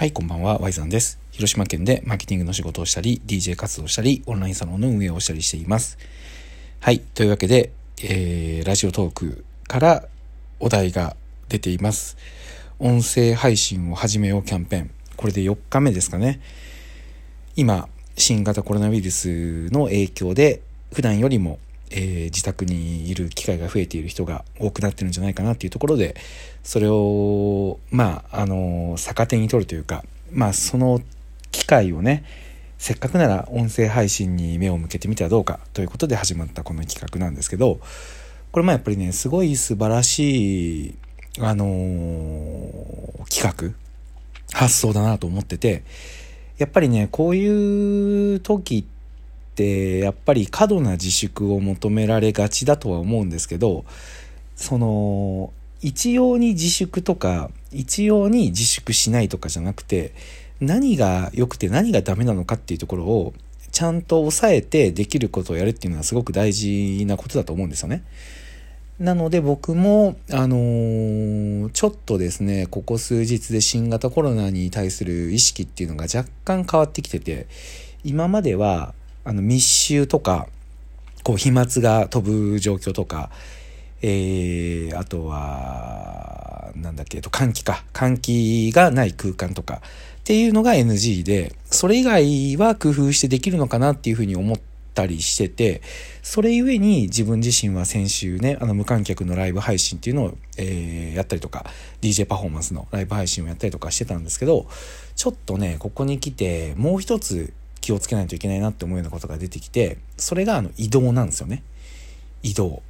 はい、こんばんは、Yさんです。広島県でマーケティングの仕事をしたり、DJ 活動したり、オンラインサロンの運営をしたりしています。はい、というわけで、ラジオトークからお題が出ています。音声配信を始めようキャンペーン。これで4日目ですかね。今、新型コロナウイルスの影響で、普段よりも、自宅にいる機会が増えている人が多くなってるんじゃないかなっていうところで、それを逆手に取るというか、その機会をね、せっかくなら音声配信に目を向けてみてはどうかということで始まったこの企画なんですけど、これやっぱりね、すごい素晴らしい企画発想だなと思ってて、やっぱりね、こういう時ってやっぱり過度な自粛を求められがちだとは思うんですけど、その一様に自粛とか一様に自粛しないとかじゃなくて、何が良くて何がダメなのかっていうところをちゃんと抑えてできることをやるっていうのはすごく大事なことだと思うんですよね。なので僕もちょっとですね、ここ数日で新型コロナに対する意識っていうのが若干変わってきてて、今までは密集とかこう飛沫が飛ぶ状況とか、あとは換気がない空間とかっていうのが NG で、それ以外は工夫してできるのかなっていうふうに思ったりしてて、それゆえに自分自身は先週ね、無観客のライブ配信っていうのを、やったりとか DJ パフォーマンスのライブ配信をやったりとかしてたんですけど、ちょっとね、ここに来てもう一つ気をつけないといけないなって思うようなことが出てきて、それが移動なんですよね。移動、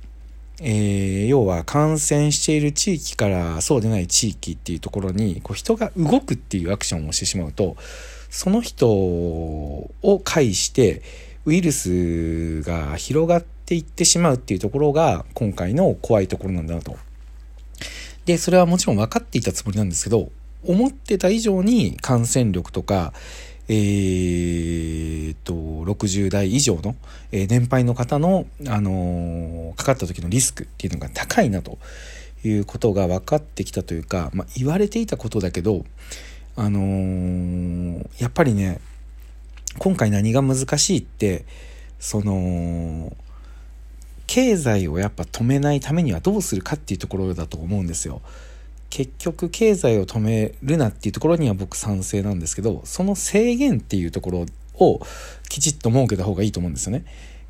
要は感染している地域からそうでない地域っていうところにこう人が動くっていうアクションをしてしまうと、その人を介してウイルスが広がっていってしまうっていうところが今回の怖いところなんだなと。で、それはもちろん分かっていたつもりなんですけど、思ってた以上に感染力とか60代以上の、年配の方の、かかった時のリスクっていうのが高いなということが分かってきたというか、言われていたことだけど、やっぱりね、今回何が難しいって、その経済をやっぱ止めないためにはどうするかっていうところだと思うんですよ。結局経済を止めるなっていうところには僕賛成なんですけど、その制限っていうところをきちっと設けた方がいいと思うんですよね。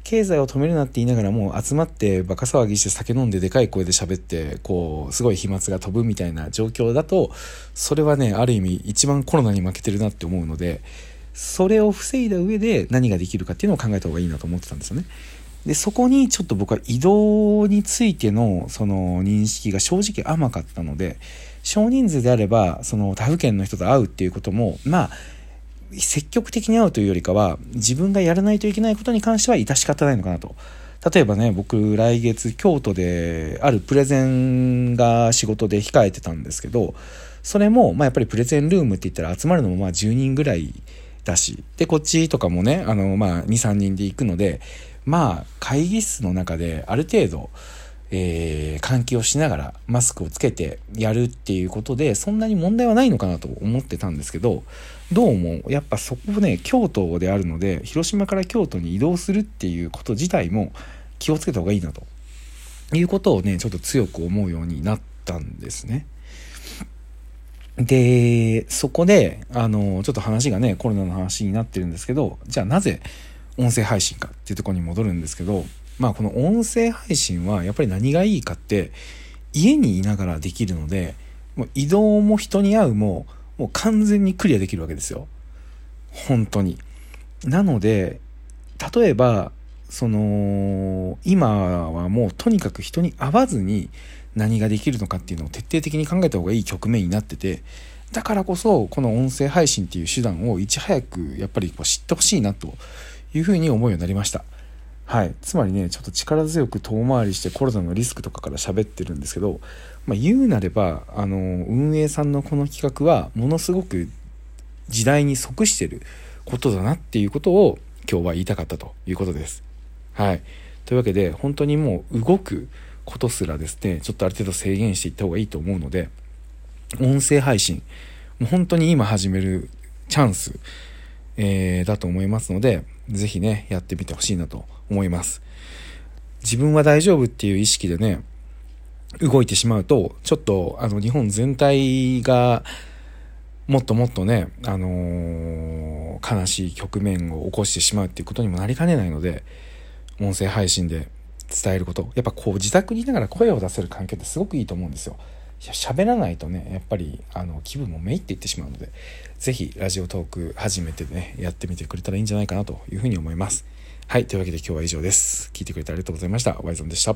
経済を止めるなって言いながらも集まってバカ騒ぎして酒飲んででかい声で喋って、こうすごい飛沫が飛ぶみたいな状況だと、それはね、ある意味一番コロナに負けてるなって思うので、それを防いだ上で何ができるかっていうのを考えた方がいいなと思ってたんですよね。で、そこにちょっと僕は移動についてのその認識が正直甘かったので、少人数であればその他府県の人と会うっていうことも、積極的に会うというよりかは、自分がやらないといけないことに関しては致し方ないのかなと。例えばね、僕来月京都であるプレゼンが仕事で控えてたんですけど、それもやっぱりプレゼンルームって言ったら集まるのも10人ぐらいだし、でこっちとかもね、2、3人で行くので、会議室の中である程度、換気をしながらマスクをつけてやるっていうことで、そんなに問題はないのかなと思ってたんですけど、どうもやっぱそこね、京都であるので、広島から京都に移動するっていうこと自体も気をつけた方がいいなということをね、ちょっと強く思うようになったんですね。で、そこでちょっと話がね、コロナの話になってるんですけど、じゃあなぜ音声配信かっていうところに戻るんですけど、この音声配信はやっぱり何がいいかって、家にいながらできるので、もう移動も人に会うももう完全にクリアできるわけですよ、本当に。なので例えば今はもうとにかく人に会わずに何ができるのかっていうのを徹底的に考えた方がいい局面になってて、だからこそこの音声配信っていう手段をいち早くやっぱり知ってほしいなというふうに思うようになりました。はい、つまりね、ちょっと力強く遠回りしてコロナのリスクとかから喋ってるんですけど、言うなれば運営さんのこの企画はものすごく時代に即してることだなっていうことを今日は言いたかったということです。はい、というわけで本当にもう動くことすらですね、ちょっとある程度制限していった方がいいと思うので、音声配信本当に今始めるチャンス、だと思いますので、ぜひねやってみてほしいなと思います。自分は大丈夫っていう意識でね動いてしまうと、ちょっと日本全体がもっともっとね、悲しい局面を起こしてしまうっていうことにもなりかねないので、音声配信で伝えること、やっぱこう自宅にいながら声を出せる環境ってすごくいいと思うんですよ。喋らないとねやっぱり気分もめいっていってしまうので、ぜひラジオトーク初めてねやってみてくれたらいいんじゃないかなというふうに思います。はい、というわけで今日は以上です。聞いてくれてありがとうございました。ワイゾンでした。